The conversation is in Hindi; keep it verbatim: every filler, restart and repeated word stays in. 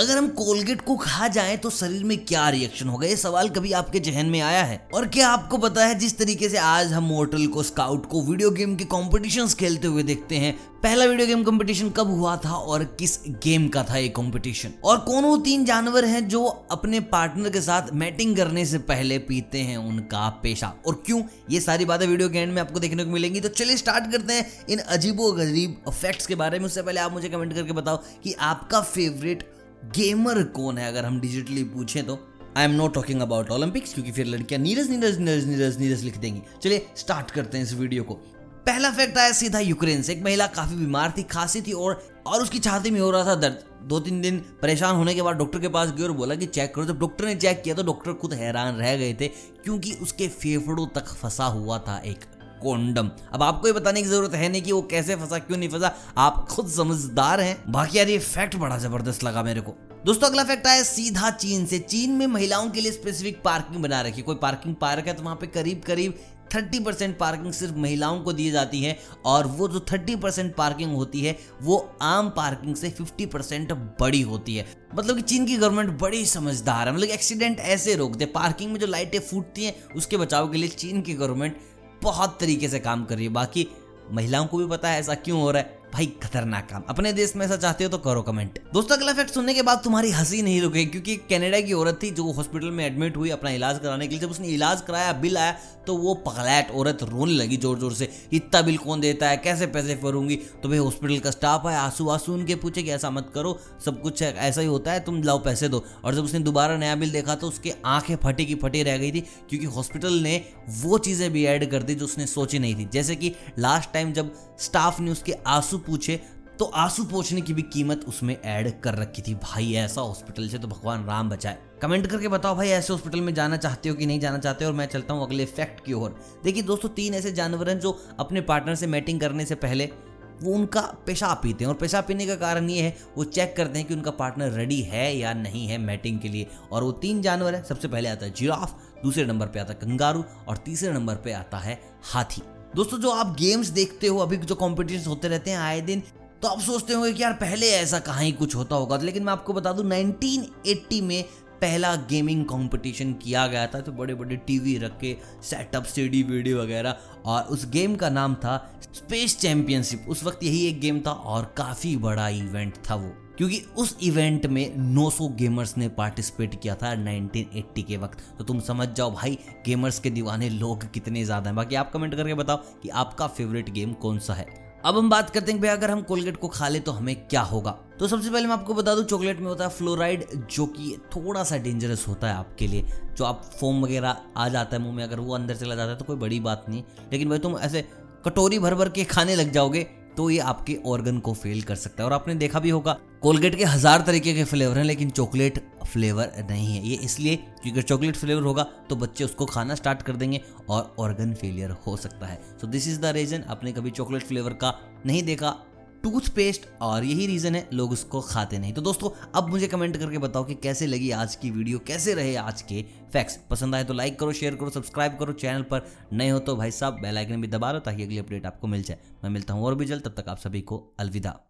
अगर हम कोलगेट को खा जाएं तो शरीर में क्या रिएक्शन होगा, ये सवाल कभी आपके जहन में आया है? और क्या आपको पता है जिस तरीके से आज हम मोर्टल को, स्काउट को वीडियो गेम के कॉम्पिटिशंस खेलते हुए देखते हैं, पहला वीडियो गेम कंपटीशन कब हुआ था और किस गेम का था ये कंपटीशन? और कौन वो तीन जानवर हैं जो अपने पार्टनर के साथ मैटिंग करने से पहले पीते हैं उनका पेशाब, और क्यों? ये सारी बातें वीडियो के एंड में आपको देखने को मिलेंगी। तो चलिए स्टार्ट करते हैं इन अजीबो गरीब फैक्ट्स के बारे में। उससे पहले आप मुझे कमेंट करके बताओ कि आपका फेवरेट गेमर कौन है। अगर हम डिजिटली पूछें तो I am not talking about Olympics, क्योंकि फिर लड़कियां नीरज नीरज नीरज नीरज नीरज लिख देंगी। चलिए स्टार्ट करते हैं इस वीडियो को। पहला फैक्ट आया सीधा यूक्रेन से। एक महिला काफी बीमार थी, खांसी थी और और उसकी छाती में हो रहा था दर्द। दो तीन दिन परेशान होने के बाद डॉक्टर के पास गए और बोला कि चेक करो। जब डॉक्टर ने चेक किया तो डॉक्टर खुद हैरान रह गए थे, क्योंकि उसके फेफड़ों तक फंसा हुआ था एक कोंडम। अब आपको ये बताने की जरूरत है नहीं कि वो कैसे फंसा, क्यों नहीं फंसा, आप खुद समझदार हैं। बाकी यार ये फैक्ट बड़ा जबरदस्त लगा मेरे को। दोस्तों अगला फैक्ट आया सीधा चीन से। चीन में महिलाओं के लिए स्पेसिफिक पार्किंग बना रखी। कोई पार्किंग पार्क है तो वहां पे करीब करीब तीस परसेंट पार्किंग सिर्फ महिलाओं को दी जाती है, और वो जो तीस परसेंट पार्किंग होती है वो आम पार्किंग से पचास परसेंट बड़ी होती है। मतलब कि चीन की गवर्नमेंट बड़ी समझदार है, मतलब एक्सीडेंट ऐसे रोक दे। पार्किंग में जो लाइटें फूटती हैं उसके बचाव के लिए चीन की गवर्नमेंट बहुत तरीके से काम कर रही है। बाकी महिलाओं को भी पता है ऐसा क्यों हो रहा है। भाई खतरनाक काम, अपने देश में ऐसा चाहते हो तो करो कमेंट। दोस्तों अगला फैक्ट सुनने के बाद तुम्हारी हंसी नहीं रुकेगी, क्योंकि कनाडा की औरत थी जो हॉस्पिटल में एडमिट हुई अपना इलाज कराने के लिए। जब उसने इलाज कराया, बिल आया तो वो पगलैट औरत रोने लगी जोर जोर से। इतना बिल कौन देता है, कैसे पैसे भरूंगी? तो भाई हॉस्पिटल का स्टाफ आया, आंसू आंसू उनके पूछे कि ऐसा मत करो, सब कुछ ऐसा ही होता है, तुम लाओ पैसे दो। और जब उसने दोबारा नया बिल देखा तो उसकी आंखें फटी की फटी रह गई थी, क्योंकि हॉस्पिटल ने वो चीज़ें भी ऐड कर दी जो उसने सोची नहीं थी। जैसे कि लास्ट टाइम जब स्टाफ ने उसके आंसू पूछे तो आंसू पोंछने की भी कीमत उसमें ऐड कर रखी थी। भाई ऐसा हॉस्पिटल से तो भगवान राम बचाए। कमेंट करके बताओ भाई ऐसे हॉस्पिटल में जाना चाहते हो कि नहीं जाना चाहते हो। और मैं चलता हूं अगले फैक्ट की ओर। देखिए दोस्तों, तीन ऐसे जानवर हैं जो अपने पार्टनर से मैटिंग करने से पहले वो उनका पेशाब पीते हैं। और पेशाब पीने का कारण ये है, वो चेक करते हैं कि उनका पार्टनर रेडी है या नहीं है मैटिंग के लिए। और वो तीन जानवर है। सबसे पहले आता है जिराफ, दूसरे नंबर पर आता है कंगारू, और तीसरे नंबर पर आता है हाथी। दोस्तों जो आप गेम्स देखते हो अभी जो कॉम्पिटिशन होते रहते हैं आए दिन, तो आप सोचते होंगे कि यार पहले ऐसा कहाँ ही कुछ होता होगा। लेकिन मैं आपको बता दूं उन्नीस सौ अस्सी में पहला गेमिंग कंपटीशन किया गया था। तो बड़े बड़े टीवी रखे, सेटअप, सीडी वीडियो वगैरह, और उस गेम का नाम था स्पेस चैंपियनशिप। उस वक्त यही एक गेम था और काफ़ी बड़ा इवेंट था वो, क्योंकि उस इवेंट में नौ सौ गेमर्स ने पार्टिसिपेट किया था उन्नीस सौ अस्सी के वक्त। तो तुम समझ जाओ भाई गेमर्स के दीवाने लोग कितने ज़्यादा हैं। बाकी आप कमेंट करके बताओ कि आपका फेवरेट गेम कौन सा है। अब हम बात करते हैं भाई अगर हम कोलगेट को खा ले तो हमें क्या होगा। तो सबसे पहले मैं आपको बता दूं, चॉकलेट में होता है फ्लोराइड, जो कि थोड़ा सा डेंजरस होता है आपके लिए। जो आप फोम वगैरह आ जाता है मुंह में, अगर वो अंदर चला जाता है तो कोई बड़ी बात नहीं, लेकिन भाई तुम ऐसे कटोरी भर भर के खाने लग जाओगे तो ये आपके ऑर्गन को फेल कर सकता है। और आपने देखा भी होगा कोलगेट के हजार तरीके के फ्लेवर हैं, लेकिन चॉकलेट फ्लेवर नहीं है। ये इसलिए क्योंकि चॉकलेट फ्लेवर होगा तो बच्चे उसको खाना स्टार्ट कर देंगे और ऑर्गन फेलियर हो सकता है। So this is the reason आपने कभी चॉकलेट फ्लेवर का नहीं देखा टूथपेस्ट, और यही रीज़न है लोग उसको खाते नहीं। तो दोस्तों अब मुझे कमेंट करके बताओ कि कैसे लगी आज की वीडियो, कैसे रहे आज के फैक्ट्स। पसंद आए तो लाइक करो, शेयर करो, सब्सक्राइब करो। चैनल पर नए हो तो भाई साहब बेल आइकन भी दबा लो ताकि अगली अपडेट आपको मिल जाए। मैं मिलता हूँ और भी जल्द, तब तक आप सभी को अलविदा।